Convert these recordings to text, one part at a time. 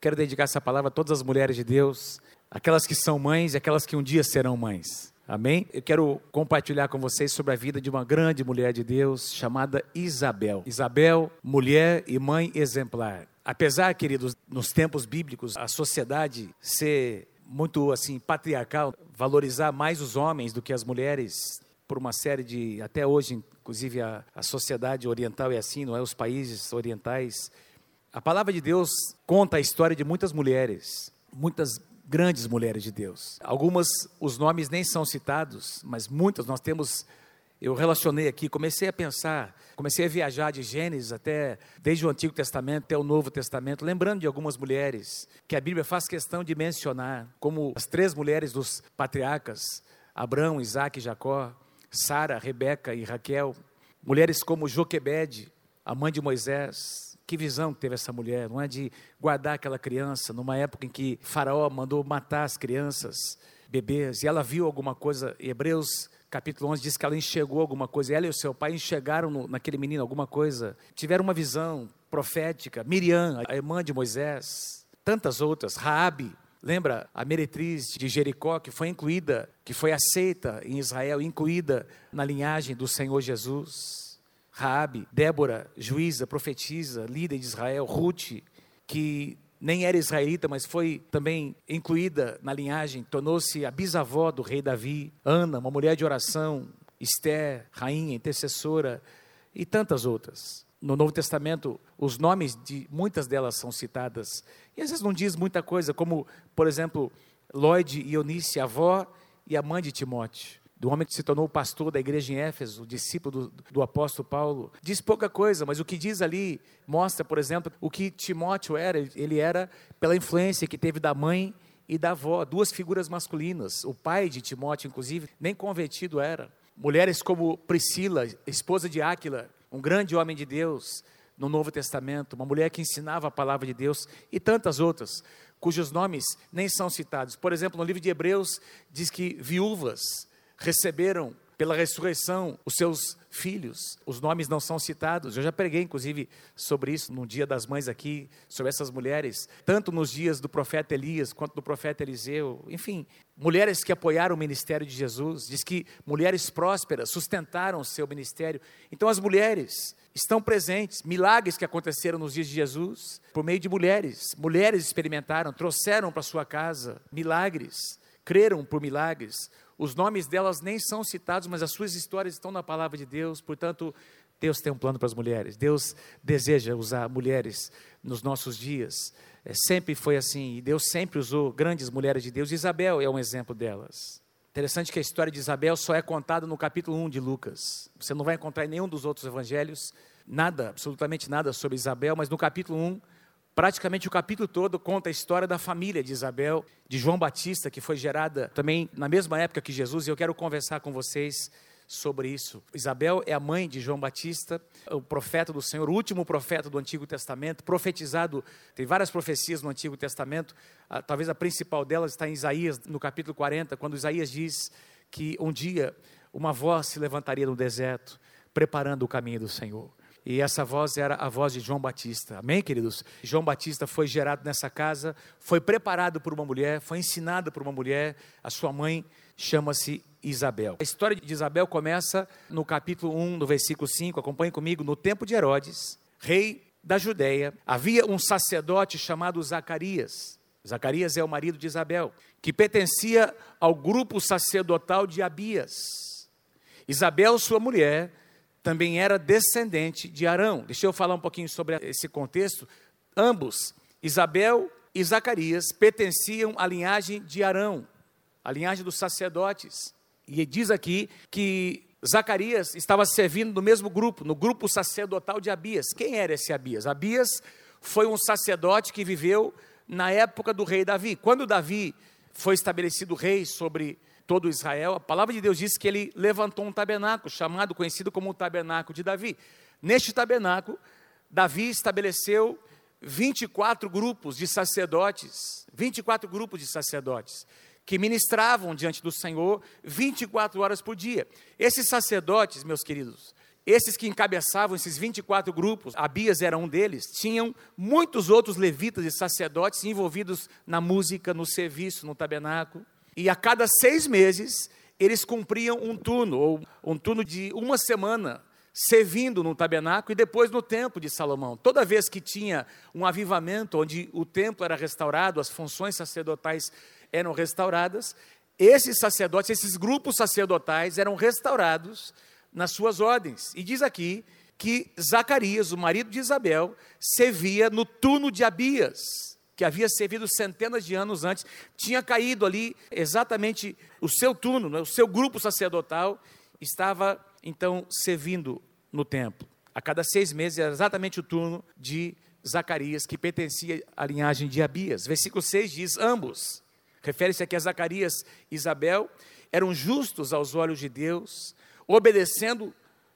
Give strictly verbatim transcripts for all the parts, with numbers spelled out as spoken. Quero dedicar essa palavra a todas as mulheres de Deus, aquelas que são mães e aquelas que um dia serão mães. Amém? Eu quero compartilhar com vocês sobre a vida de uma grande mulher de Deus chamada Isabel. Isabel, mulher e mãe exemplar. Apesar, queridos, nos tempos bíblicos, a sociedade ser muito assim patriarcal, valorizar mais os homens do que as mulheres, por uma série de, até hoje, inclusive a, a sociedade oriental é assim, não é? Os países orientais. A palavra de Deus conta a história de muitas mulheres, muitas grandes mulheres de Deus. Algumas, os nomes nem são citados, mas muitas nós temos. Eu relacionei aqui, comecei a pensar, comecei a viajar de Gênesis até, desde o Antigo Testamento até o Novo Testamento, lembrando de algumas mulheres que a Bíblia faz questão de mencionar, como as três mulheres dos patriarcas, Abrão, Isaac e Jacó, Sara, Rebeca e Raquel, mulheres como Joquebede, a mãe de Moisés. Que visão que teve essa mulher, não é, de guardar aquela criança, numa época em que Faraó mandou matar as crianças, bebês, e ela viu alguma coisa. Hebreus capítulo onze diz que ela enxergou alguma coisa, ela e o seu pai enxergaram no, naquele menino alguma coisa, tiveram uma visão profética. Miriam, a irmã de Moisés, tantas outras. Raabe, lembra a meretriz de Jericó, que foi incluída, que foi aceita em Israel, incluída na linhagem do Senhor Jesus. Raabe, Débora, juíza, profetisa, líder de Israel. Ruth, que nem era israelita, mas foi também incluída na linhagem, tornou-se a bisavó do rei Davi. Ana, uma mulher de oração. Esther, rainha, intercessora, e tantas outras. No Novo Testamento, os nomes de muitas delas são citadas, e às vezes não diz muita coisa, como, por exemplo, Lloyd e Eunice, a avó e a mãe de Timóteo, do homem que se tornou pastor da igreja em Éfeso, discípulo do, do apóstolo Paulo. Diz pouca coisa, mas o que diz ali mostra, por exemplo, o que Timóteo era. Ele era pela influência que teve da mãe e da avó, duas figuras masculinas. O pai de Timóteo, inclusive, nem convertido era. Mulheres como Priscila, esposa de Áquila, um grande homem de Deus no Novo Testamento, uma mulher que ensinava a palavra de Deus, e tantas outras, cujos nomes nem são citados. Por exemplo, no livro de Hebreus, diz que viúvas receberam pela ressurreição os seus filhos. Os nomes não são citados. Eu já preguei, inclusive, sobre isso no Dia das Mães aqui, sobre essas mulheres, tanto nos dias do profeta Elias, quanto do profeta Eliseu. Enfim, mulheres que apoiaram o ministério de Jesus. Diz que mulheres prósperas sustentaram o seu ministério. Então as mulheres estão presentes. Milagres que aconteceram nos dias de Jesus, por meio de mulheres. Mulheres experimentaram, trouxeram para sua casa milagres, creram por milagres. Os nomes delas nem são citados, mas as suas histórias estão na palavra de Deus. Portanto, Deus tem um plano para as mulheres. Deus deseja usar mulheres nos nossos dias. É, sempre foi assim, e Deus sempre usou grandes mulheres de Deus. Isabel é um exemplo delas. Interessante que a história de Isabel só é contada no capítulo um de Lucas. Você não vai encontrar em nenhum dos outros evangelhos nada, absolutamente nada sobre Isabel, mas no capítulo um, praticamente o capítulo todo conta a história da família de Isabel, de João Batista, que foi gerada também na mesma época que Jesus, e eu quero conversar com vocês sobre isso. Isabel é a mãe de João Batista, o profeta do Senhor, o último profeta do Antigo Testamento, profetizado. Tem várias profecias no Antigo Testamento, a, talvez a principal delas está em Isaías, no capítulo quarenta, quando Isaías diz que um dia uma voz se levantaria no deserto, preparando o caminho do Senhor. E essa voz era a voz de João Batista. Amém, queridos? João Batista foi gerado nessa casa, foi preparado por uma mulher, foi ensinado por uma mulher. A sua mãe chama-se Isabel. A história de Isabel começa no capítulo um, no versículo cinco. Acompanhe comigo. No tempo de Herodes, rei da Judeia, havia um sacerdote chamado Zacarias. Zacarias é o marido de Isabel, que pertencia ao grupo sacerdotal de Abias. Isabel, sua mulher, também era descendente de Arão. Deixa eu falar um pouquinho sobre esse contexto. Ambos, Isabel e Zacarias, pertenciam à linhagem de Arão, à linhagem dos sacerdotes. E diz aqui que Zacarias estava servindo no mesmo grupo, no grupo sacerdotal de Abias. Quem era esse Abias? Abias foi um sacerdote que viveu na época do rei Davi. Quando Davi foi estabelecido rei sobre todo Israel, a palavra de Deus diz que ele levantou um tabernáculo, chamado, conhecido como o tabernáculo de Davi. Neste tabernáculo, Davi estabeleceu vinte e quatro grupos de sacerdotes, vinte e quatro grupos de sacerdotes, que ministravam diante do Senhor vinte e quatro horas por dia. Esses sacerdotes, meus queridos, Esses que encabeçavam esses vinte e quatro grupos, Abias era um deles, tinham muitos outros levitas e sacerdotes envolvidos na música, no serviço, no tabernáculo. E a cada seis meses, eles cumpriam um turno, ou um turno de uma semana, servindo no tabernáculo e depois no templo de Salomão. Toda vez que tinha um avivamento, onde o templo era restaurado, as funções sacerdotais eram restauradas, esses sacerdotes, esses grupos sacerdotais eram restaurados nas suas ordens. E diz aqui que Zacarias, o marido de Isabel, servia no turno de Abias, que havia servido centenas de anos antes, tinha caído ali exatamente o seu turno, né? O seu grupo sacerdotal estava então servindo no templo. A cada seis meses era exatamente o turno de Zacarias, que pertencia à linhagem de Abias. Versículo seis diz, ambos, refere-se aqui a Zacarias e Isabel, eram justos aos olhos de Deus, obedecendo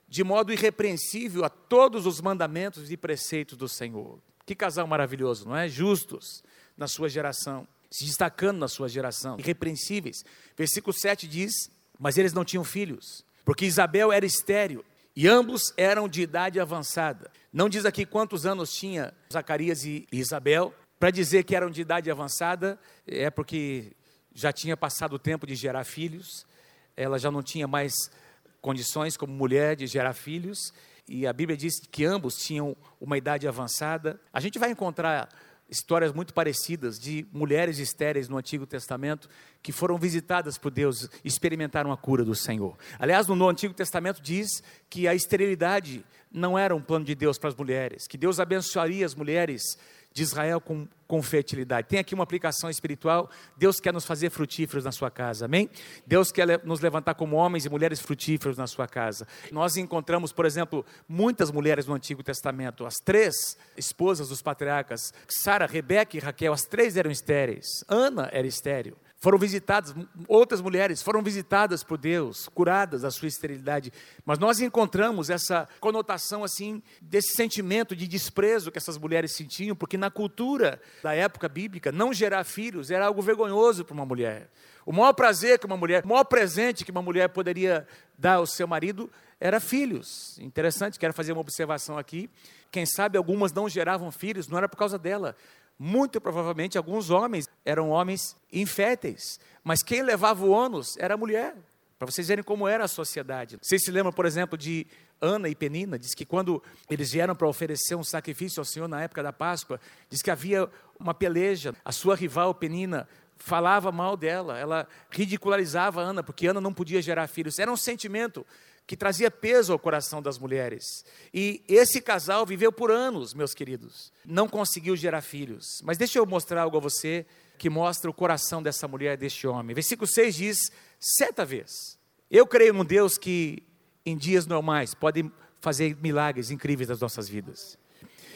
de modo irrepreensível a todos os mandamentos e preceitos do Senhor. Que casal maravilhoso, não é? Justos na sua geração, se destacando na sua geração, irrepreensíveis. Versículo sete diz, mas eles não tinham filhos, porque Isabel era estéril, e ambos eram de idade avançada. Não diz aqui quantos anos tinha Zacarias e Isabel. Para dizer que eram de idade avançada, é porque já tinha passado o tempo de gerar filhos, ela já não tinha mais condições como mulher de gerar filhos, e a Bíblia diz que ambos tinham uma idade avançada. A gente vai encontrar histórias muito parecidas de mulheres estéreis no Antigo Testamento, que foram visitadas por Deus, experimentaram a cura do Senhor. Aliás, no Antigo Testamento diz que a esterilidade não era um plano de Deus para as mulheres, que Deus abençoaria as mulheres de Israel com, com fertilidade. Tem aqui uma aplicação espiritual. Deus quer nos fazer frutíferos na sua casa, amém? Deus quer le- nos levantar como homens e mulheres frutíferos na sua casa. Nós encontramos, por exemplo, muitas mulheres no Antigo Testamento, as três esposas dos patriarcas, Sara, Rebeca e Raquel, as três eram estéreis, Ana era estéril, foram visitadas, outras mulheres foram visitadas por Deus, curadas da sua esterilidade, mas nós encontramos essa conotação assim, desse sentimento de desprezo que essas mulheres sentiam, porque na cultura da época bíblica, não gerar filhos era algo vergonhoso para uma mulher. O maior prazer que uma mulher, o maior presente que uma mulher poderia dar ao seu marido era filhos. Interessante, quero fazer uma observação aqui, quem sabe algumas não geravam filhos, não era por causa dela. Muito provavelmente alguns homens eram homens inférteis, mas quem levava o ônus era a mulher, para vocês verem como era a sociedade. Vocês se lembram, por exemplo, de Ana e Penina? Diz que quando eles vieram para oferecer um sacrifício ao Senhor na época da Páscoa, diz que havia uma peleja, a sua rival Penina falava mal dela, ela ridicularizava Ana, porque Ana não podia gerar filhos. Era um sentimento que trazia peso ao coração das mulheres, e esse casal viveu por anos, meus queridos, não conseguiu gerar filhos, mas deixa eu mostrar algo a você, que mostra o coração dessa mulher, deste homem. Versículo seis diz, certa vez, eu creio num Deus que em dias normais pode fazer milagres incríveis nas nossas vidas,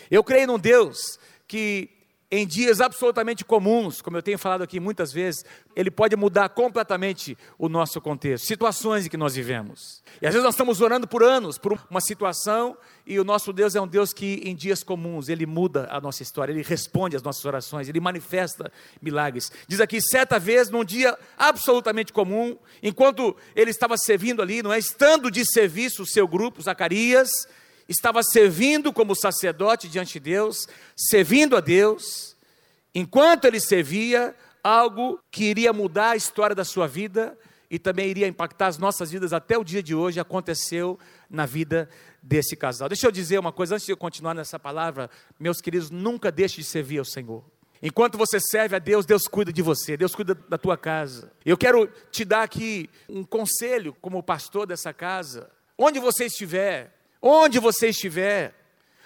eu creio num Deus que em dias absolutamente comuns, como eu tenho falado aqui muitas vezes, ele pode mudar completamente o nosso contexto, situações em que nós vivemos, e às vezes nós estamos orando por anos, por uma situação, e o nosso Deus é um Deus que em dias comuns, ele muda a nossa história, ele responde às nossas orações, ele manifesta milagres. Diz aqui, certa vez, num dia absolutamente comum, enquanto ele estava servindo ali, não é? Estando de serviço o seu grupo, Zacarias, estava servindo como sacerdote diante de Deus, servindo a Deus, enquanto ele servia, algo que iria mudar a história da sua vida, e também iria impactar as nossas vidas até o dia de hoje, aconteceu na vida desse casal. Deixa eu dizer uma coisa, antes de eu continuar nessa palavra, meus queridos, nunca deixe de servir ao Senhor. Enquanto você serve a Deus, Deus cuida de você, Deus cuida da tua casa. Eu quero te dar aqui um conselho, como pastor dessa casa, onde você estiver, onde você estiver,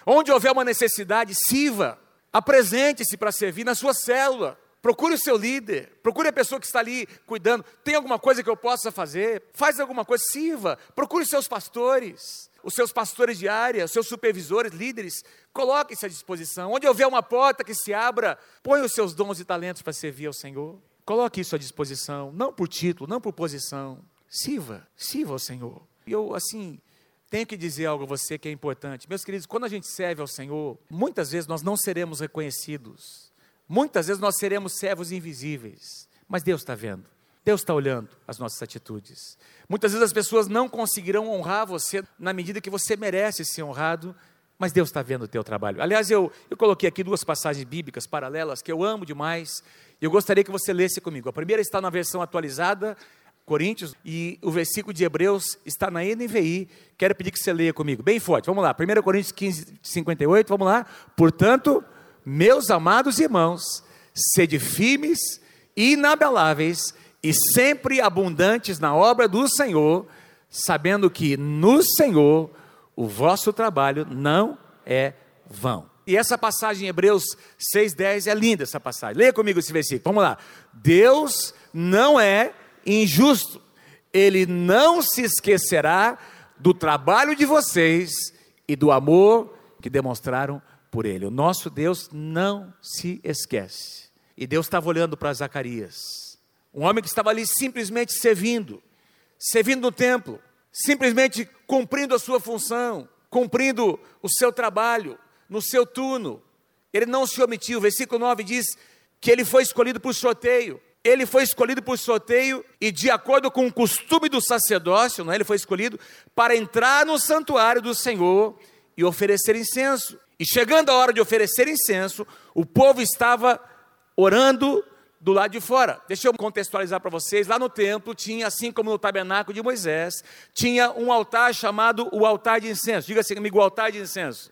onde houver uma necessidade, sirva, apresente-se para servir na sua célula, procure o seu líder, procure a pessoa que está ali cuidando, tem alguma coisa que eu possa fazer, faz alguma coisa, sirva, procure os seus pastores, os seus pastores de área, os seus supervisores, líderes, coloque-se à disposição, onde houver uma porta que se abra, põe os seus dons e talentos para servir ao Senhor, coloque isso à disposição, não por título, não por posição, sirva, sirva ao Senhor. E eu assim... tenho que dizer algo a você que é importante. Meus queridos, quando a gente serve ao Senhor, muitas vezes nós não seremos reconhecidos. Muitas vezes nós seremos servos invisíveis. Mas Deus está vendo. Deus está olhando as nossas atitudes. Muitas vezes as pessoas não conseguirão honrar você na medida que você merece ser honrado, mas Deus está vendo o teu trabalho. Aliás, eu, eu coloquei aqui duas passagens bíblicas paralelas que eu amo demais, e eu gostaria que você lesse comigo. A primeira está na versão atualizada, Coríntios, e o versículo de Hebreus está na N V I, quero pedir que você leia comigo, bem forte, vamos lá, primeira Coríntios quinze, cinquenta e oito, vamos lá. Portanto, meus amados irmãos, sede firmes, inabaláveis, e sempre abundantes na obra do Senhor, sabendo que no Senhor o vosso trabalho não é vão. E essa passagem em Hebreus seis, dez é linda essa passagem. Leia comigo esse versículo, vamos lá. Deus não é injusto, Ele não se esquecerá do trabalho de vocês e do amor que demonstraram por Ele. O nosso Deus não se esquece. E Deus estava olhando para Zacarias, um homem que estava ali simplesmente servindo, servindo no templo, simplesmente cumprindo a sua função, cumprindo o seu trabalho, no seu turno. Ele não se omitiu. O versículo nove diz que ele foi escolhido por sorteio, ele foi escolhido por sorteio e de acordo com o costume do sacerdócio, não é? Ele foi escolhido para entrar no santuário do Senhor e oferecer incenso, e chegando a hora de oferecer incenso, o povo estava orando do lado de fora. Deixa eu contextualizar para vocês, lá no templo tinha, assim como no tabernáculo de Moisés, tinha um altar chamado o altar de incenso. Diga assim comigo, o altar de incenso.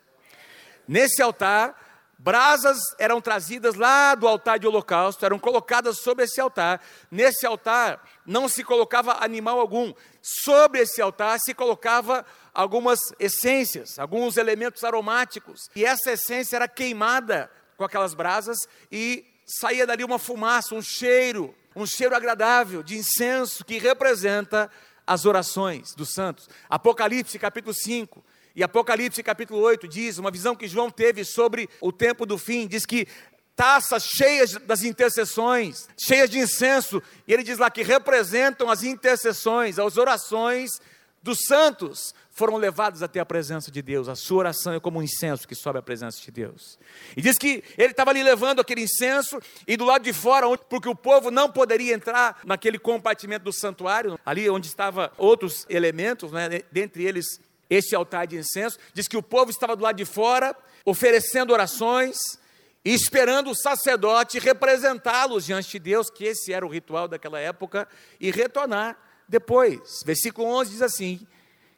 Nesse altar, brasas eram trazidas lá do altar de holocausto, eram colocadas sobre esse altar. Nesse altar não se colocava animal algum, sobre esse altar se colocava algumas essências, alguns elementos aromáticos, e essa essência era queimada com aquelas brasas, e saía dali uma fumaça, um cheiro, um cheiro agradável de incenso que representa as orações dos santos. Apocalipse capítulo cinco e Apocalipse capítulo oito diz, uma visão que João teve sobre o tempo do fim, diz que taças cheias das intercessões, cheias de incenso, e ele diz lá que representam as intercessões, as orações dos santos, foram levados até a presença de Deus. A sua oração é como um incenso que sobe à presença de Deus. E diz que ele estava ali levando aquele incenso, e do lado de fora, porque o povo não poderia entrar naquele compartimento do santuário, ali onde estavam outros elementos, né, dentre eles este altar de incenso, diz que o povo estava do lado de fora, oferecendo orações, e esperando o sacerdote representá-los diante de Deus, que esse era o ritual daquela época, e retornar depois. Versículo onze diz assim,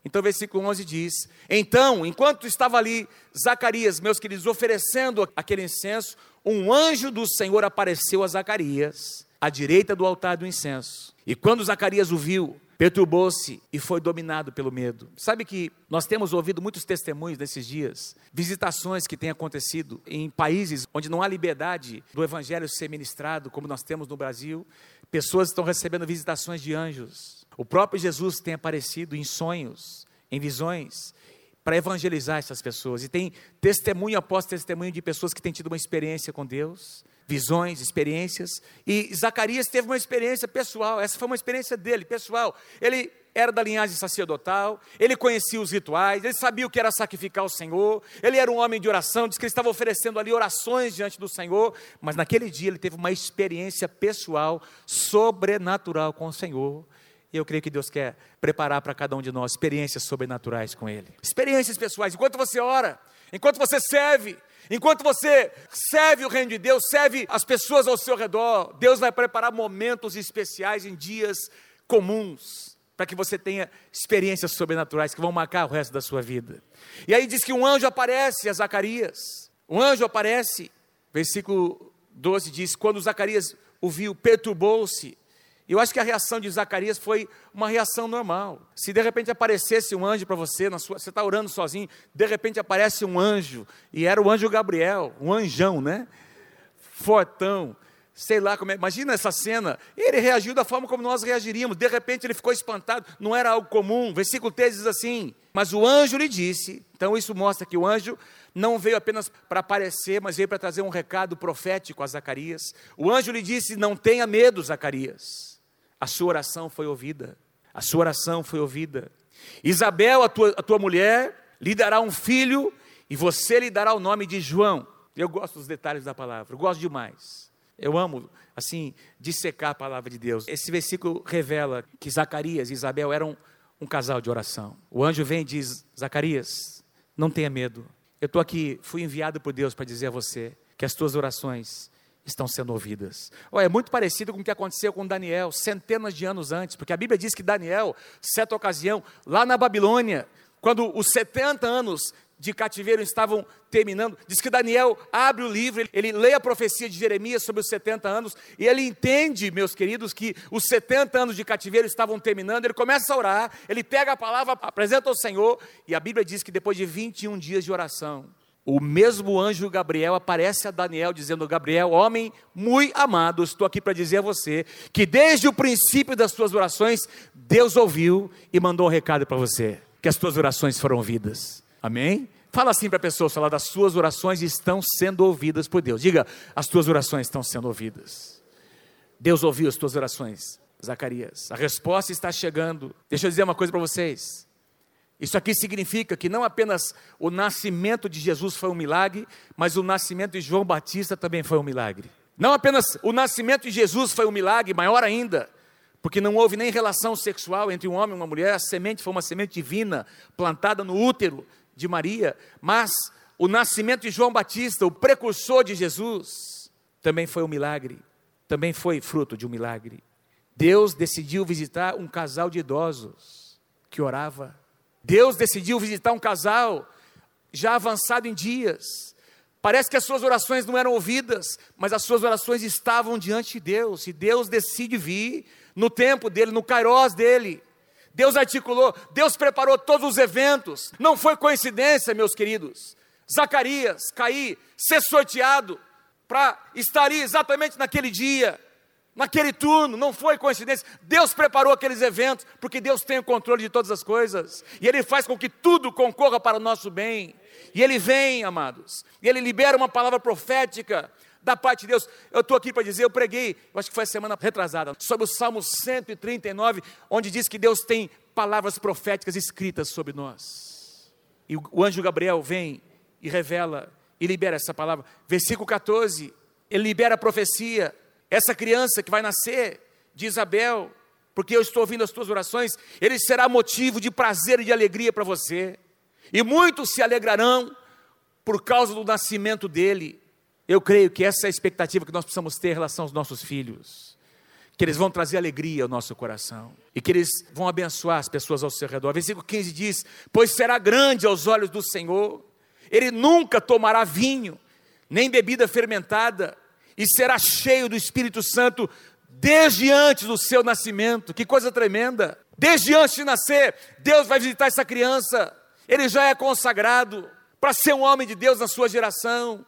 então versículo onze diz, então, enquanto estava ali Zacarias, meus queridos, oferecendo aquele incenso, um anjo do Senhor apareceu a Zacarias, à direita do altar do incenso, e quando Zacarias o viu, perturbou-se e foi dominado pelo medo. Sabe que nós temos ouvido muitos testemunhos nesses dias, visitações que têm acontecido em países onde não há liberdade do evangelho ser ministrado, como nós temos no Brasil, pessoas estão recebendo visitações de anjos. O próprio Jesus tem aparecido em sonhos, em visões, para evangelizar essas pessoas, e tem testemunho após testemunho de pessoas que têm tido uma experiência com Deus, visões, experiências, e Zacarias teve uma experiência pessoal, essa foi uma experiência dele, pessoal. Ele era da linhagem sacerdotal, ele conhecia os rituais, ele sabia o que era sacrificar o Senhor, ele era um homem de oração, diz que ele estava oferecendo ali orações diante do Senhor, mas naquele dia ele teve uma experiência pessoal, sobrenatural com o Senhor. E eu creio que Deus quer preparar para cada um de nós experiências sobrenaturais com Ele. Experiências pessoais, enquanto você ora, enquanto você serve, enquanto você serve o reino de Deus, serve as pessoas ao seu redor, Deus vai preparar momentos especiais em dias comuns, para que você tenha experiências sobrenaturais que vão marcar o resto da sua vida. E aí diz que um anjo aparece a Zacarias, um anjo aparece, versículo doze diz, quando Zacarias o viu, perturbou-se. Eu acho que a reação de Zacarias foi uma reação normal. Se de repente aparecesse um anjo para você, na sua, você está orando sozinho, de repente aparece um anjo, e era o anjo Gabriel, um anjão, né? Fortão, sei lá como é, imagina essa cena. Ele reagiu da forma como nós reagiríamos, de repente ele ficou espantado, não era algo comum. Versículo treze diz assim, mas o anjo lhe disse, então isso mostra que o anjo não veio apenas para aparecer, mas veio para trazer um recado profético a Zacarias. O anjo lhe disse, não tenha medo, Zacarias. A sua oração foi ouvida, a sua oração foi ouvida, Isabel, a tua, a tua mulher, lhe dará um filho, e você lhe dará o nome de João. Eu gosto dos detalhes da palavra, eu gosto demais, Eu amo, assim, dissecar a palavra de Deus. Esse versículo revela que Zacarias e Isabel eram um casal de oração. O anjo vem e diz: Zacarias, não tenha medo. Eu estou aqui, fui enviado por Deus para dizer a você que as tuas orações estão sendo ouvidas. Olha, é muito parecido com o que aconteceu com Daniel, centenas de anos antes, porque a Bíblia diz que Daniel, certa ocasião, lá na Babilônia, quando os setenta anos de cativeiro estavam terminando, diz que Daniel abre o livro, ele lê a profecia de Jeremias sobre os setenta anos, e ele entende, meus queridos, que os setenta anos de cativeiro estavam terminando. Ele começa a orar, ele pega a palavra, apresenta ao Senhor, e a Bíblia diz que depois de vinte e um dias de oração, o mesmo anjo Gabriel aparece a Daniel dizendo: Gabriel, homem muito amado, estou aqui para dizer a você que desde o princípio das suas orações, Deus ouviu e mandou um recado para você, que as tuas orações foram ouvidas. Amém? Fala assim para a pessoa, fala: das suas orações estão sendo ouvidas por Deus. Diga: as tuas orações estão sendo ouvidas. Deus ouviu as tuas orações, Zacarias. A resposta está chegando. Deixa eu dizer uma coisa para vocês. Isso aqui significa que não apenas o nascimento de Jesus foi um milagre, mas o nascimento de João Batista também foi um milagre. Não apenas o nascimento de Jesus foi um milagre, maior ainda, porque não houve nem relação sexual entre um homem e uma mulher. A semente foi uma semente divina, plantada no útero de Maria, mas o nascimento de João Batista, o precursor de Jesus, também foi um milagre, também foi fruto de um milagre. Deus decidiu visitar um casal de idosos que orava. Deus decidiu visitar um casal já avançado em dias. Parece que as suas orações não eram ouvidas, mas as suas orações estavam diante de Deus, e Deus decide vir no tempo dele, no kairos dele. Deus articulou, Deus preparou todos os eventos. Não foi coincidência, meus queridos, Zacarias cair, ser sorteado para estar ali exatamente naquele dia, naquele turno. Não foi coincidência. Deus preparou aqueles eventos, porque Deus tem o controle de todas as coisas, e Ele faz com que tudo concorra para o nosso bem. E Ele vem, amados, e Ele libera uma palavra profética da parte de Deus. Eu estou aqui para dizer, eu preguei, eu acho que foi a semana retrasada, sobre o Salmo cento e trinta e nove, onde diz que Deus tem palavras proféticas escritas sobre nós, e o anjo Gabriel vem e revela, e libera essa palavra. Versículo catorze, ele libera a profecia: essa criança que vai nascer, de Isabel, porque eu estou ouvindo as tuas orações, ele será motivo de prazer e de alegria para você, e muitos se alegrarão por causa do nascimento dele. Eu creio que essa é a expectativa que nós precisamos ter em relação aos nossos filhos, que eles vão trazer alegria ao nosso coração, e que eles vão abençoar as pessoas ao seu redor. Versículo quinze diz: pois será grande aos olhos do Senhor, ele nunca tomará vinho, nem bebida fermentada, e será cheio do Espírito Santo desde antes do seu nascimento. Que coisa tremenda! Desde antes de nascer, Deus vai visitar essa criança. Ele já é consagrado para ser um homem de Deus na sua geração.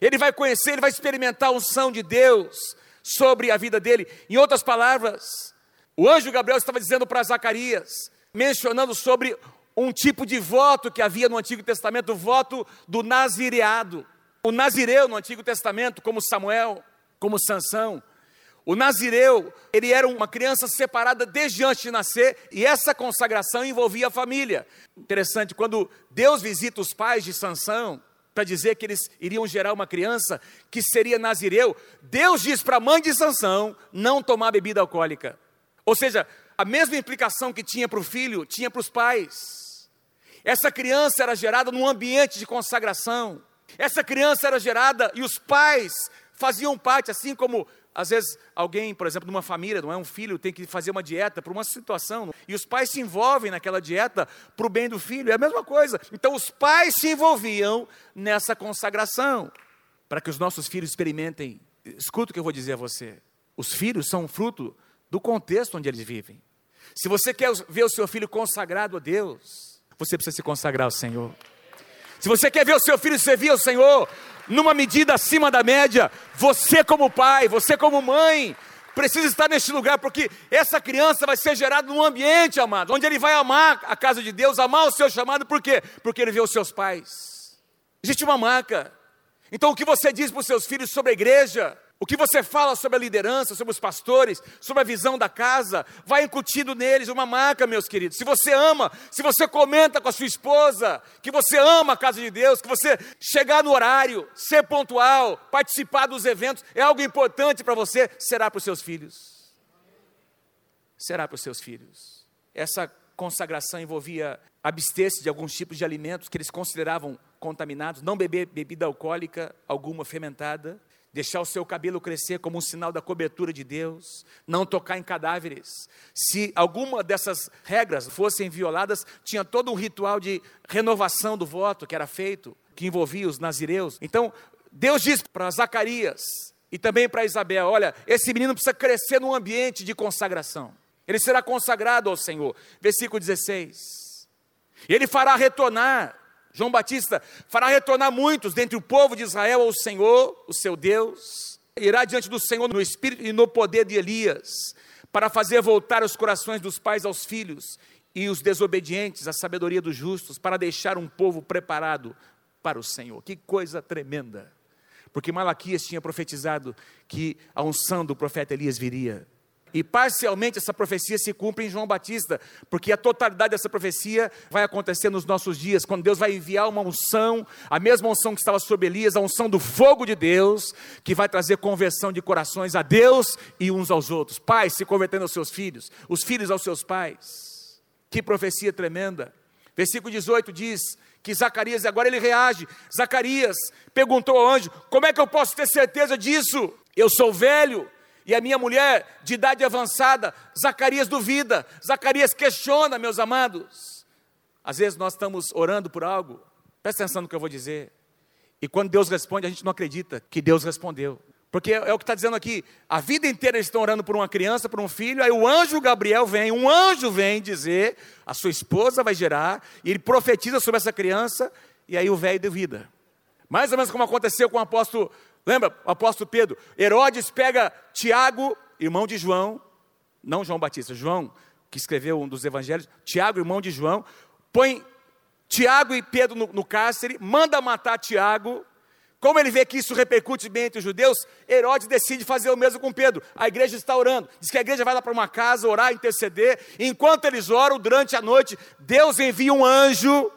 Ele vai conhecer, ele vai experimentar a unção de Deus sobre a vida dele. Em outras palavras, o anjo Gabriel estava dizendo para Zacarias, mencionando sobre um tipo de voto que havia no Antigo Testamento, o voto do nazireado. O Nazireu no Antigo Testamento, como Samuel, como Sansão, o Nazireu, ele era uma criança separada desde antes de nascer, e essa consagração envolvia a família. Interessante, quando Deus visita os pais de Sansão, para dizer que eles iriam gerar uma criança que seria Nazireu, Deus diz para a mãe de Sansão não tomar bebida alcoólica. Ou seja, a mesma implicação que tinha para o filho, tinha para os pais. Essa criança era gerada num ambiente de consagração. Essa criança era gerada e os pais faziam parte, assim como, às vezes, alguém, por exemplo, numa família, não é um filho, tem que fazer uma dieta para uma situação, e os pais se envolvem naquela dieta para o bem do filho. É a mesma coisa. Então, os pais se envolviam nessa consagração, para que os nossos filhos experimentem. Escuta o que eu vou dizer a você. Os filhos são fruto do contexto onde eles vivem. Se você quer ver o seu filho consagrado a Deus, você precisa se consagrar ao Senhor. Se você quer ver o seu filho servir ao Senhor numa medida acima da média, você como pai, você como mãe, precisa estar neste lugar, porque essa criança vai ser gerada num ambiente, amado, onde ele vai amar a casa de Deus, amar o seu chamado. Por quê? Porque ele vê os seus pais. Existe uma marca. Então, o que você diz para os seus filhos sobre a igreja, O que você fala sobre a liderança, sobre os pastores, sobre a visão da casa, vai incutindo neles uma marca, meus queridos. Se você ama, se você comenta com a sua esposa que você ama a casa de Deus, que você chegar no horário, ser pontual, participar dos eventos, é algo importante para você, será para os seus filhos. Será para os seus filhos. Essa consagração envolvia abster-se de alguns tipos de alimentos que eles consideravam contaminados, não beber bebida alcoólica, alguma fermentada, deixar o seu cabelo crescer como um sinal da cobertura de Deus, não tocar em cadáveres. Se alguma dessas regras fossem violadas, tinha todo um ritual de renovação do voto que era feito, que envolvia os nazireus. Então, Deus diz para Zacarias e também para Isabel: olha, esse menino precisa crescer num ambiente de consagração. Ele será consagrado ao Senhor. Versículo dezesseis. E ele fará retornar, João Batista, fará retornar muitos dentre o povo de Israel ao Senhor, o seu Deus. Irá diante do Senhor no espírito e no poder de Elias, para fazer voltar os corações dos pais aos filhos e os desobedientes à sabedoria dos justos, para deixar um povo preparado para o Senhor. Que coisa tremenda! Porque Malaquias tinha profetizado que a unção do profeta Elias viria. E parcialmente essa profecia se cumpre em João Batista, porque a totalidade dessa profecia vai acontecer nos nossos dias, quando Deus vai enviar uma unção, a mesma unção que estava sobre Elias, a unção do fogo de Deus, que vai trazer conversão de corações a Deus e uns aos outros. Pais se convertendo aos seus filhos, os filhos aos seus pais. Que profecia tremenda! Versículo dezoito diz que Zacarias, agora ele reage. Zacarias perguntou ao anjo: como é que eu posso ter certeza disso? Eu sou velho e a minha mulher de idade avançada. Zacarias duvida, Zacarias questiona, meus amados. Às vezes nós estamos orando por algo, presta atenção no que eu vou dizer, e quando Deus responde, a gente não acredita que Deus respondeu, porque é o que está dizendo aqui. A vida inteira eles estão orando por uma criança, por um filho, aí o anjo Gabriel vem, um anjo vem dizer, a sua esposa vai gerar, e ele profetiza sobre essa criança, e aí o velho duvida. Mais ou menos como aconteceu com o apóstolo, lembra, o apóstolo Pedro. Herodes pega Tiago, irmão de João, não João Batista, João, que escreveu um dos evangelhos, Tiago, irmão de João, põe Tiago e Pedro no, no cárcere, manda matar Tiago. Como ele vê que isso repercute bem entre os judeus, Herodes decide fazer o mesmo com Pedro. A igreja está orando, diz que a igreja vai lá para uma casa, orar, interceder. Enquanto eles oram, durante a noite, Deus envia um anjo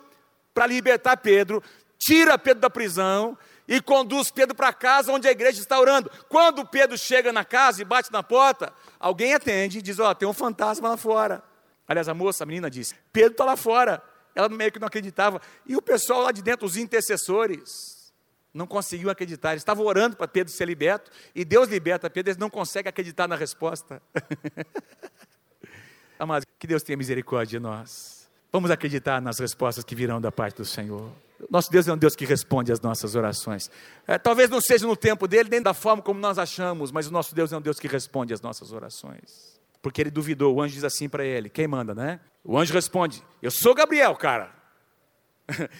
para libertar Pedro, tira Pedro da prisão, e conduz Pedro para a casa onde a igreja está orando. Quando Pedro chega na casa e bate na porta, alguém atende e diz: ó, oh, tem um fantasma lá fora. Aliás, a moça, a menina disse: Pedro está lá fora. Ela meio que não acreditava. E o pessoal lá de dentro, os intercessores, não conseguiam acreditar. Eles estavam orando para Pedro ser liberto, e Deus liberta Pedro, eles não conseguem acreditar na resposta. Amados, que Deus tenha misericórdia de nós. Vamos acreditar nas respostas que virão da parte do Senhor. Nosso Deus é um Deus que responde às nossas orações. É, talvez não seja no tempo dele, nem da forma como nós achamos, mas o nosso Deus é um Deus que responde às nossas orações. Porque ele duvidou, o anjo diz assim para ele, quem manda, né? O anjo responde: eu sou Gabriel, cara.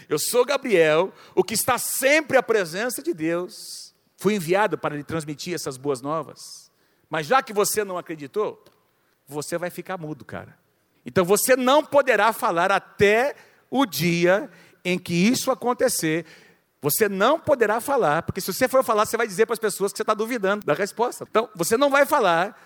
Eu sou Gabriel, o que está sempre à presença de Deus. Fui enviado para lhe transmitir essas boas novas. Mas já que você não acreditou, você vai ficar mudo, cara. Então você não poderá falar até o dia em que isso acontecer. Você não poderá falar, porque se você for falar, você vai dizer para as pessoas que você está duvidando da resposta. Então, você não vai falar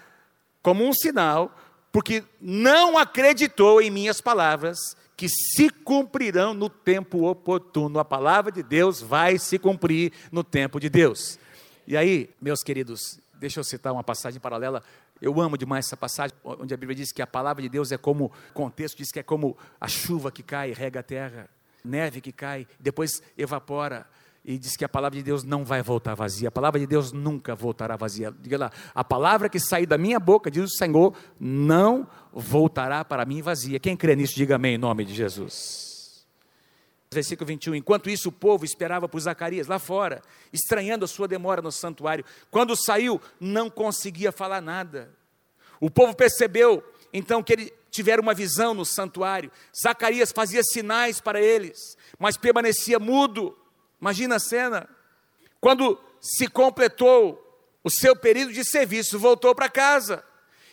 como um sinal, porque não acreditou em minhas palavras, que se cumprirão no tempo oportuno. A palavra de Deus vai se cumprir no tempo de Deus. E aí, meus queridos, deixa eu citar uma passagem paralela. Eu amo demais essa passagem, onde a Bíblia diz que a palavra de Deus é como, o contexto diz que é como a chuva que cai e rega a terra, neve que cai, depois evapora, e diz que a palavra de Deus não vai voltar vazia. A palavra de Deus nunca voltará vazia. Diga lá: a palavra que sair da minha boca, diz o Senhor, não voltará para mim vazia. Quem crê nisso, diga amém, em nome de Jesus. Versículo vinte e um, enquanto isso o povo esperava por Zacarias lá fora, estranhando a sua demora no santuário. Quando saiu, não conseguia falar nada. O povo percebeu, então, que ele tiveram uma visão no santuário. Zacarias fazia sinais para eles, mas permanecia mudo. Imagina a cena. Quando se completou o seu período de serviço, voltou para casa.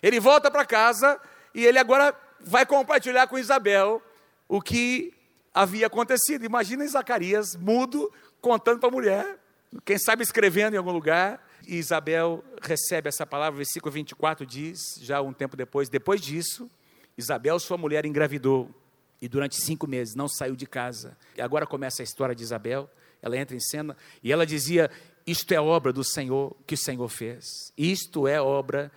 Ele volta para casa, e ele agora vai compartilhar com Isabel o que havia acontecido. Imagina Zacarias mudo, contando para a mulher, quem sabe escrevendo em algum lugar. Isabel recebe essa palavra, o versículo vinte e quatro diz, já um tempo depois, depois disso, Isabel, sua mulher, engravidou, e durante cinco meses não saiu de casa. E agora começa a história de Isabel, ela entra em cena, e ela dizia, isto é obra do Senhor, que o Senhor fez, isto é obra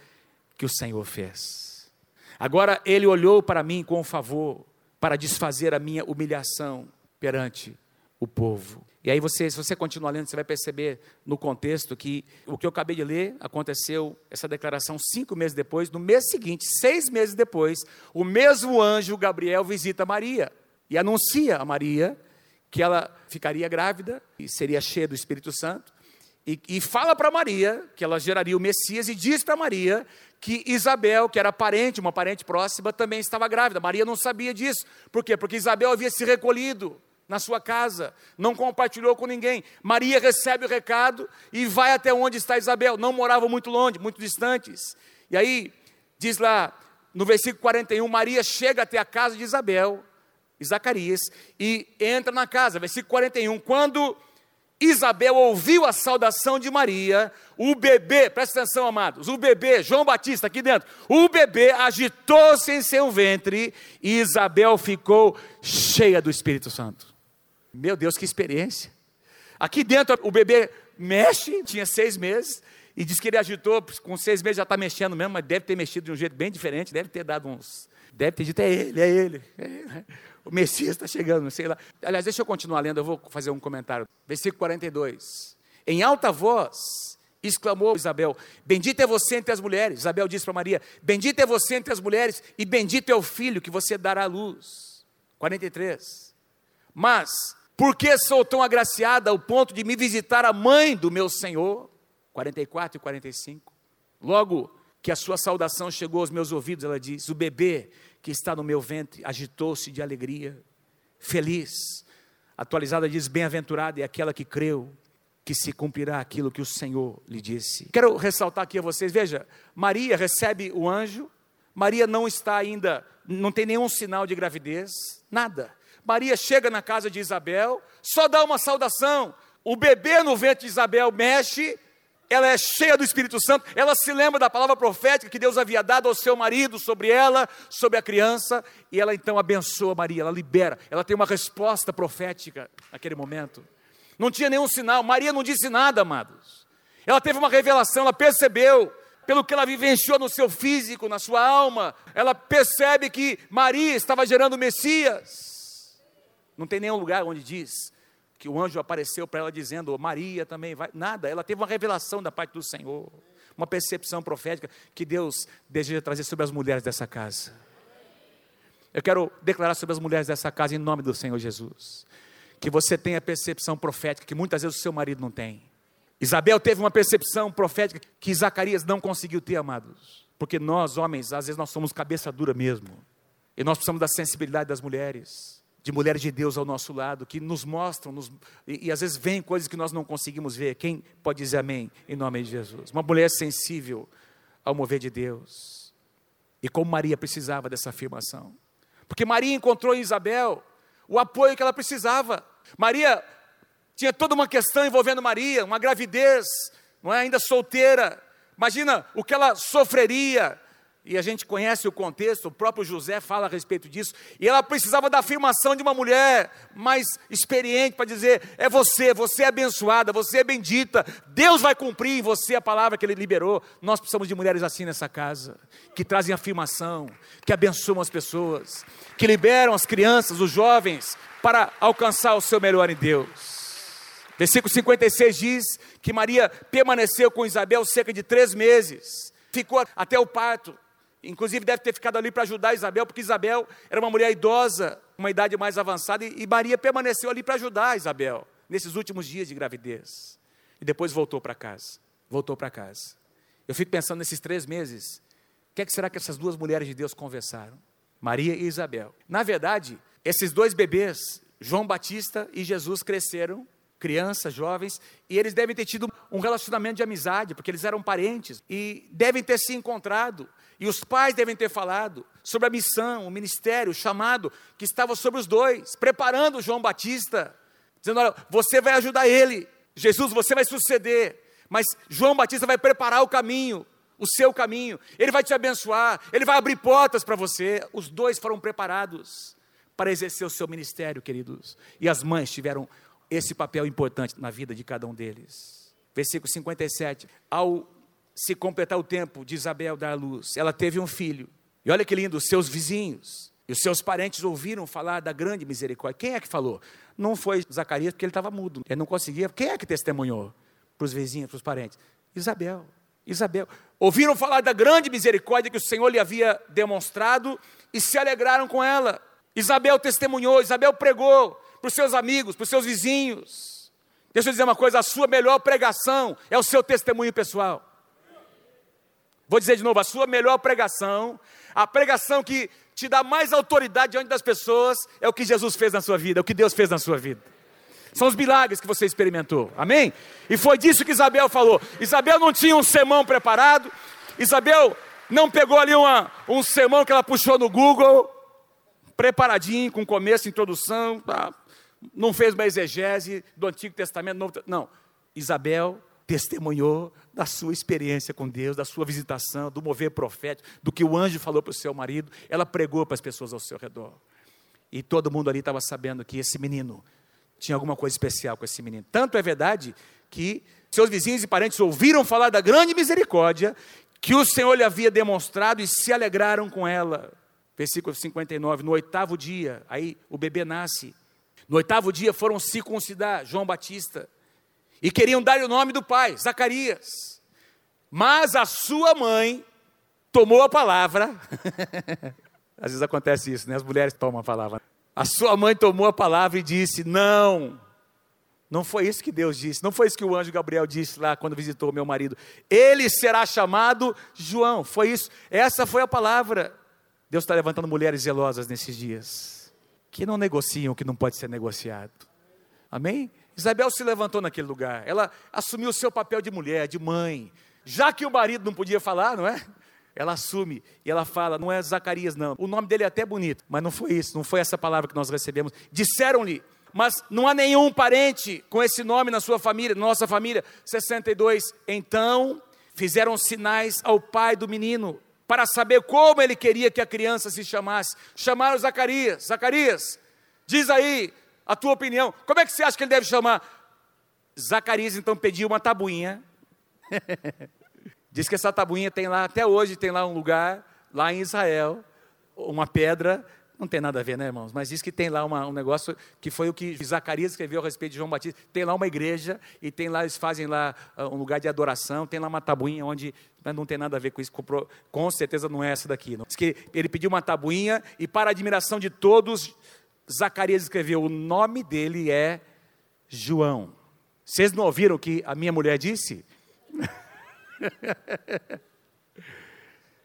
que o Senhor fez. Agora ele olhou para mim com favor, para desfazer a minha humilhação perante o povo. E aí você, se você continuar lendo, você vai perceber no contexto que o que eu acabei de ler, aconteceu essa declaração cinco meses depois, no mês seguinte, seis meses depois, o mesmo anjo Gabriel visita Maria e anuncia a Maria que ela ficaria grávida e seria cheia do Espírito Santo e, e fala para Maria que ela geraria o Messias e diz para Maria que Isabel, que era parente, uma parente próxima, também estava grávida. Maria não sabia disso. Por quê? Porque Isabel havia se recolhido na sua casa, não compartilhou com ninguém. Maria recebe o recado e vai até onde está Isabel, não morava muito longe, muito distantes, e aí, diz lá, no versículo quarenta e um, Maria chega até a casa de Isabel, Zacarias, e entra na casa, versículo quarenta e um, quando Isabel ouviu a saudação de Maria, o bebê, presta atenção amados, o bebê, João Batista aqui dentro, o bebê agitou-se em seu ventre, e Isabel ficou cheia do Espírito Santo. Meu Deus, que experiência, aqui dentro o bebê mexe, tinha seis meses, e diz que ele agitou, com seis meses já está mexendo mesmo, mas deve ter mexido de um jeito bem diferente, deve ter dado uns, deve ter dito, é ele, é ele, é ele. O Messias está chegando, sei lá, aliás, deixa eu continuar lendo, eu vou fazer um comentário, versículo quarenta e dois, em alta voz, exclamou Isabel, bendita é você entre as mulheres, Isabel disse para Maria, bendita é você entre as mulheres, e bendito é o filho que você dará à luz, quarenta e três, mas, por que sou tão agraciada ao ponto de me visitar a mãe do meu Senhor? quarenta e quatro e quarenta e cinco. Logo que a sua saudação chegou aos meus ouvidos, ela diz, o bebê que está no meu ventre agitou-se de alegria, feliz. Atualizada diz, bem-aventurada é aquela que creu, que se cumprirá aquilo que o Senhor lhe disse. Quero ressaltar aqui a vocês, veja, Maria recebe o anjo, Maria não está ainda, não tem nenhum sinal de gravidez, nada. Maria chega na casa de Isabel, só dá uma saudação, o bebê no ventre de Isabel mexe, ela é cheia do Espírito Santo, ela se lembra da palavra profética que Deus havia dado ao seu marido, sobre ela, sobre a criança, e ela então abençoa Maria, ela libera, ela tem uma resposta profética naquele momento, não tinha nenhum sinal, Maria não disse nada, amados, ela teve uma revelação, ela percebeu, pelo que ela vivenciou no seu físico, na sua alma, ela percebe que Maria estava gerando o Messias. Não tem nenhum lugar onde diz que o anjo apareceu para ela dizendo, oh, Maria também vai, nada, ela teve uma revelação da parte do Senhor, uma percepção profética que Deus deseja trazer sobre as mulheres dessa casa. Eu quero declarar sobre as mulheres dessa casa em nome do Senhor Jesus, que você tenha a percepção profética que muitas vezes o seu marido não tem. Isabel teve uma percepção profética que Zacarias não conseguiu ter, amados, porque nós homens, às vezes nós somos cabeça dura mesmo, e nós precisamos da sensibilidade das mulheres, de mulheres de Deus ao nosso lado, que nos mostram, nos, e, e às vezes vêm coisas que nós não conseguimos ver, quem pode dizer amém, em nome de Jesus, uma mulher sensível ao mover de Deus, e como Maria precisava dessa afirmação, porque Maria encontrou em Isabel o apoio que ela precisava. Maria tinha toda uma questão envolvendo Maria, uma gravidez, não é, ainda solteira, imagina o que ela sofreria, e a gente conhece o contexto, o próprio José fala a respeito disso, e ela precisava da afirmação de uma mulher mais experiente, para dizer, é você, você é abençoada, você é bendita, Deus vai cumprir em você a palavra que Ele liberou. Nós precisamos de mulheres assim nessa casa, que trazem afirmação, que abençoam as pessoas, que liberam as crianças, os jovens, para alcançar o seu melhor em Deus. Versículo cinquenta e seis diz que Maria permaneceu com Isabel cerca de três meses, ficou até o parto. Inclusive deve ter ficado ali para ajudar Isabel, porque Isabel era uma mulher idosa, uma idade mais avançada, e Maria permaneceu ali para ajudar Isabel, nesses últimos dias de gravidez, e depois voltou para casa, voltou para casa. Eu fico pensando nesses três meses, o que é que será que essas duas mulheres de Deus conversaram? Maria e Isabel. Na verdade, esses dois bebês, João Batista e Jesus, cresceram, crianças, jovens, e eles devem ter tido um relacionamento de amizade, porque eles eram parentes, e devem ter se encontrado, e os pais devem ter falado sobre a missão, o ministério, o chamado, que estava sobre os dois, preparando João Batista, dizendo, olha, você vai ajudar ele, Jesus, você vai suceder, Mas João Batista vai preparar o caminho, o seu caminho. Ele vai te abençoar, ele vai abrir portas para você. Os dois foram preparados para exercer o seu ministério, queridos. E as mães tiveram esse papel importante na vida de cada um deles. Versículo cinquenta e sete. Ao se completar o tempo de Isabel dar à luz, ela teve um filho. E olha que lindo, os seus vizinhos e os seus parentes ouviram falar da grande misericórdia. Quem é que falou? Não foi Zacarias, porque ele estava mudo. Ele não conseguia. Quem é que testemunhou? Para os vizinhos, para os parentes. Isabel, Isabel. Ouviram falar da grande misericórdia que o Senhor lhe havia demonstrado e se alegraram com ela. Isabel testemunhou, Isabel pregou para os seus amigos, para os seus vizinhos. Deixa eu dizer uma coisa, a sua melhor pregação é o seu testemunho pessoal. Vou dizer de novo, a sua melhor pregação, a pregação que te dá mais autoridade diante das pessoas, é o que Jesus fez na sua vida, é o que Deus fez na sua vida. São os milagres que você experimentou, amém? E foi disso que Isabel falou. Isabel não tinha um sermão preparado, Isabel não pegou ali uma, um sermão que ela puxou no Google, preparadinho, com começo, introdução, tá? Não fez uma exegese do Antigo Testamento, Novo Testamento, não. Isabel testemunhou da sua experiência com Deus, da sua visitação, do mover profético, do que o anjo falou para o seu marido. Ela pregou para as pessoas ao seu redor. E todo mundo ali estava sabendo que esse menino, tinha alguma coisa especial com esse menino. Tanto é verdade que seus vizinhos e parentes ouviram falar da grande misericórdia que o Senhor lhe havia demonstrado e se alegraram com ela. Versículo cinquenta e nove, no oitavo dia, aí o bebê nasce. No oitavo dia foram circuncidar João Batista. E queriam dar o nome do pai, Zacarias. Mas a sua mãe tomou a palavra. Às vezes acontece isso, né? As mulheres tomam a palavra. A sua mãe tomou a palavra e disse, não, não foi isso que Deus disse, não foi isso que o anjo Gabriel disse lá quando visitou meu marido. Ele será chamado João, foi isso, essa foi a palavra. Deus está levantando mulheres zelosas nesses dias, que não negociam o que não pode ser negociado. Amém? Isabel se levantou naquele lugar, ela assumiu o seu papel de mulher, de mãe, já que o marido não podia falar, não é? Ela assume e ela fala, não é Zacarias não, o nome dele é até bonito, mas não foi isso, não foi essa palavra que nós recebemos. Disseram-lhe, mas não há nenhum parente com esse nome na sua família, nossa família. sessenta e dois, então fizeram sinais ao pai do menino, para saber como ele queria que a criança se chamasse. Chamaram Zacarias, Zacarias, diz aí a tua opinião, como é que você acha que ele deve chamar? Zacarias então pediu uma tabuinha, diz que essa tabuinha tem lá, até hoje tem lá um lugar, lá em Israel, uma pedra, não tem nada a ver, né, irmãos? Mas diz que tem lá uma, um negócio, que foi o que Zacarias escreveu a respeito de João Batista, tem lá uma igreja, e tem lá, eles fazem lá uh, um lugar de adoração, tem lá uma tabuinha onde, mas não tem nada a ver com isso, com, com certeza não é essa daqui. Não. Diz que ele pediu uma tabuinha, e para a admiração de todos, Zacarias escreveu, o nome dele é João. Vocês não ouviram o que a minha mulher disse?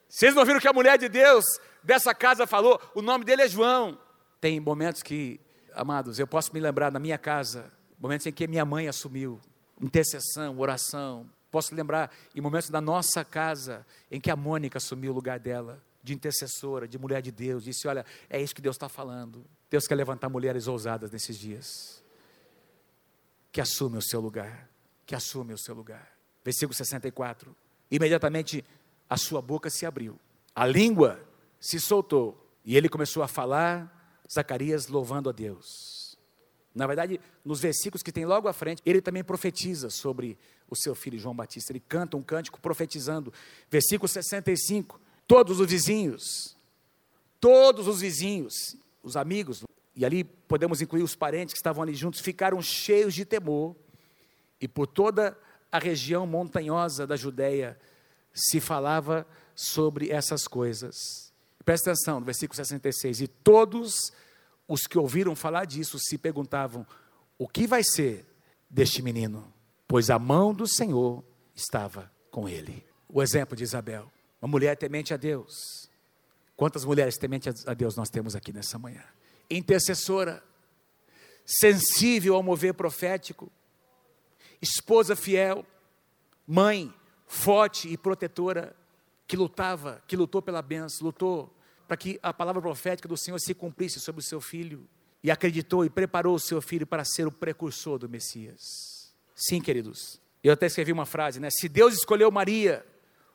Vocês não viram que a mulher de Deus dessa casa falou? O nome dele é João. Tem momentos que, amados, eu posso me lembrar na minha casa, momentos em que minha mãe assumiu intercessão, oração. Posso lembrar em momentos da nossa casa em que a Mônica assumiu o lugar dela de intercessora, de mulher de Deus. Disse, olha, é isso que Deus está falando. Deus quer levantar mulheres ousadas nesses dias, que assumem o seu lugar, que assumem o seu lugar. Versículo sessenta e quatro, imediatamente a sua boca se abriu, a língua se soltou, e ele começou a falar, Zacarias louvando a Deus. Na verdade, nos versículos que tem logo à frente, ele também profetiza sobre o seu filho João Batista, ele canta um cântico profetizando. Versículo sessenta e cinco, todos os vizinhos, todos os vizinhos, os amigos, e ali podemos incluir os parentes que estavam ali juntos, ficaram cheios de temor, e por toda a região montanhosa da Judéia se falava sobre essas coisas. Presta atenção, no versículo sessenta e seis, e todos os que ouviram falar disso se perguntavam, o que vai ser deste menino? Pois a mão do Senhor estava com ele. O exemplo de Isabel, uma mulher temente a Deus. Quantas mulheres tementes a Deus nós temos aqui nessa manhã? Intercessora, sensível ao mover profético, esposa fiel, mãe forte e protetora, que lutava, que lutou pela bênção, lutou para que a palavra profética do Senhor se cumprisse sobre o seu filho, e acreditou e preparou o seu filho para ser o precursor do Messias. Sim, queridos, Eu até escrevi uma frase, né? Se Deus escolheu Maria,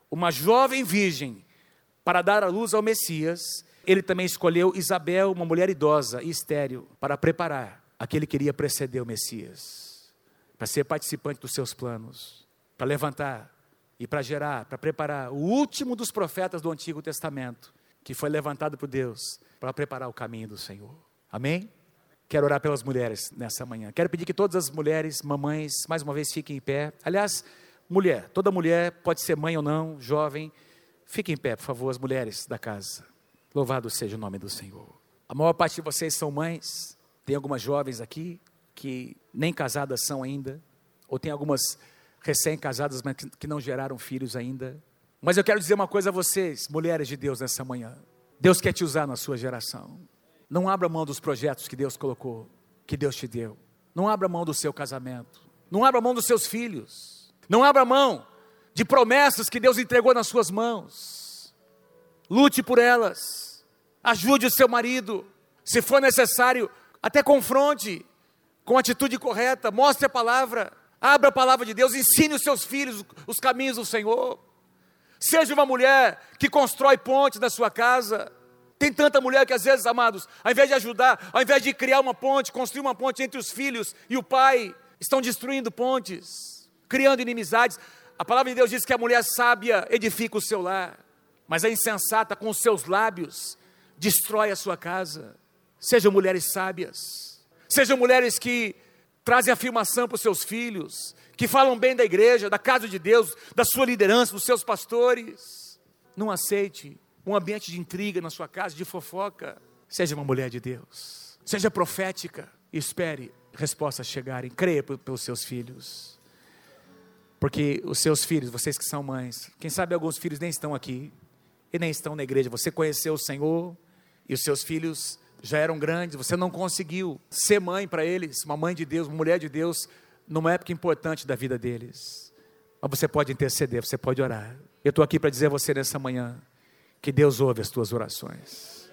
uma jovem virgem, para dar a luz ao Messias, Ele também escolheu Isabel, uma mulher idosa e estéril, para preparar aquele que iria preceder o Messias, para ser participante dos seus planos, para levantar e para gerar, para preparar o último dos profetas do Antigo Testamento, que foi levantado por Deus, para preparar o caminho do Senhor. Amém? Quero orar pelas mulheres nessa manhã. Quero pedir que todas as mulheres, mamães, mais uma vez fiquem em pé. Aliás, mulher, toda mulher, pode ser mãe ou não, jovem, fiquem em pé, por favor, as mulheres da casa. Louvado seja o nome do Senhor. A maior parte de vocês são mães. Tem algumas jovens aqui que nem casadas são ainda, ou tem algumas recém-casadas, mas que não geraram filhos ainda. Mas eu quero dizer uma coisa a vocês, mulheres de Deus, nessa manhã. Deus quer te usar na sua geração. Não abra mão dos projetos que Deus colocou, que Deus te deu. Não abra mão do seu casamento. Não abra mão dos seus filhos. Não abra mão de promessas que Deus entregou nas suas mãos. Lute por elas. Ajude o seu marido. Se for necessário, até confronte com a atitude correta. Mostre a palavra. Abra a palavra de Deus. Ensine os seus filhos os caminhos do Senhor. Seja uma mulher que constrói pontes na sua casa. Tem tanta mulher que às vezes, amados, ao invés de ajudar, ao invés de criar uma ponte, construir uma ponte entre os filhos e o pai, estão destruindo pontes, criando inimizades. A palavra de Deus diz que a mulher sábia edifica o seu lar, mas a insensata com os seus lábios destrói a sua casa. Sejam mulheres sábias, sejam mulheres que trazem afirmação para os seus filhos, que falam bem da igreja, da casa de Deus, da sua liderança, dos seus pastores. Não aceite um ambiente de intriga na sua casa, de fofoca. Seja uma mulher de Deus, seja profética, e espere respostas chegarem, creia pelos seus filhos, porque os seus filhos, vocês que são mães, quem sabe alguns filhos nem estão aqui, e nem estão na igreja, você conheceu o Senhor, e os seus filhos já eram grandes, você não conseguiu ser mãe para eles, uma mãe de Deus, uma mulher de Deus, numa época importante da vida deles, mas você pode interceder, você pode orar. Eu estou aqui para dizer a você nessa manhã, que Deus ouve as tuas orações.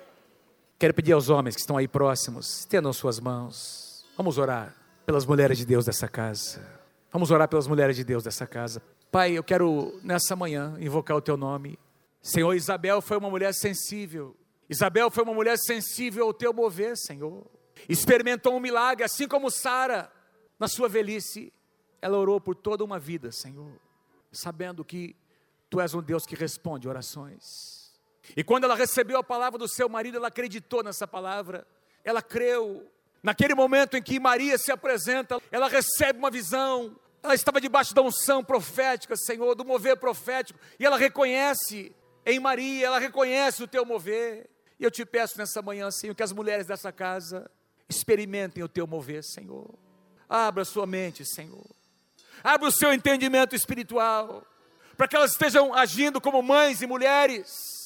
Quero pedir aos homens que estão aí próximos, estendam suas mãos. Vamos orar pelas mulheres de Deus dessa casa. Vamos orar pelas mulheres de Deus dessa casa. Pai, eu quero nessa manhã invocar o teu nome. Senhor, Isabel foi uma mulher sensível. Isabel foi uma mulher sensível ao teu mover, Senhor. Experimentou um milagre, assim como Sara, na sua velhice. Ela orou por toda uma vida, Senhor, sabendo que tu és um Deus que responde orações. E quando ela recebeu a palavra do seu marido, ela acreditou nessa palavra, ela creu. Naquele momento em que Maria se apresenta, ela recebe uma visão, ela estava debaixo da unção profética, Senhor, do mover profético, e ela reconhece em Maria, ela reconhece o teu mover. E eu te peço nessa manhã, Senhor, que as mulheres dessa casa experimentem o teu mover, Senhor. Abra sua mente, Senhor, abra o seu entendimento espiritual, para que elas estejam agindo como mães e mulheres,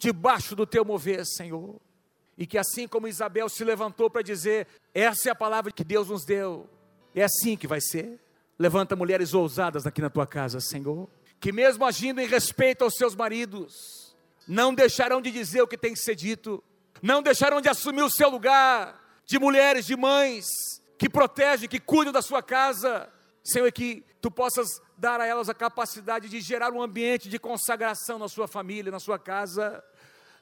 debaixo do teu mover, Senhor, e que assim como Isabel se levantou para dizer, essa é a palavra que Deus nos deu, é assim que vai ser. Levanta mulheres ousadas aqui na tua casa, Senhor, que mesmo agindo em respeito aos seus maridos, não deixarão de dizer o que tem que ser dito, não deixarão de assumir o seu lugar, de mulheres, de mães, que protegem, que cuidam da sua casa, Senhor, que tu possas dar a elas a capacidade de gerar um ambiente de consagração na sua família, na sua casa,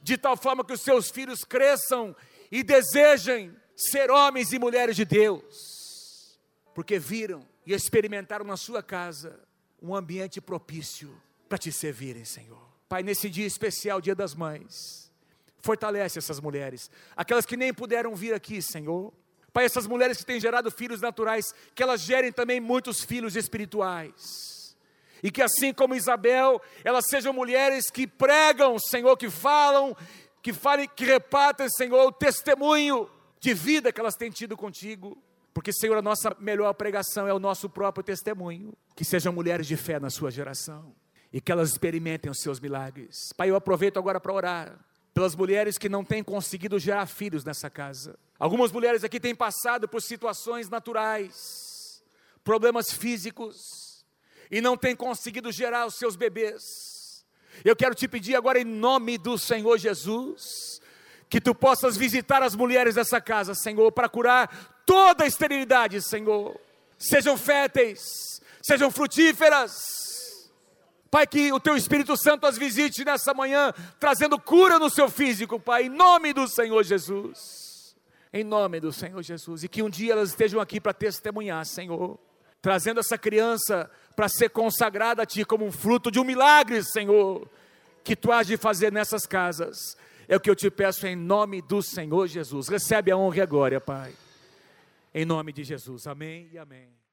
de tal forma que os seus filhos cresçam e desejem ser homens e mulheres de Deus, porque viram e experimentaram na sua casa um ambiente propício para te servirem, Senhor. Pai, nesse dia especial, Dia das Mães, fortalece essas mulheres, aquelas que nem puderam vir aqui, Senhor. Pai, essas mulheres que têm gerado filhos naturais, que elas gerem também muitos filhos espirituais, e que assim como Isabel, elas sejam mulheres que pregam, Senhor, que falam, que falem, que repartem, Senhor, o testemunho de vida que elas têm tido contigo, porque, Senhor, a nossa melhor pregação é o nosso próprio testemunho. Que sejam mulheres de fé na sua geração, e que elas experimentem os seus milagres. Pai, eu aproveito agora para orar pelas mulheres que não têm conseguido gerar filhos nessa casa. Algumas mulheres aqui têm passado por situações naturais, problemas físicos, e não têm conseguido gerar os seus bebês. Eu quero te pedir agora, em nome do Senhor Jesus, que tu possas visitar as mulheres dessa casa, Senhor, para curar toda a esterilidade, Senhor. Sejam férteis, sejam frutíferas. Pai, que o Teu Espírito Santo as visite nessa manhã, trazendo cura no seu físico, Pai, em nome do Senhor Jesus, em nome do Senhor Jesus, e que um dia elas estejam aqui para testemunhar, Senhor, trazendo essa criança para ser consagrada a Ti como um fruto de um milagre, Senhor, que Tu has de fazer nessas casas. É o que eu te peço em nome do Senhor Jesus. Recebe a honra e a glória, Pai. Em nome de Jesus. Amém e amém.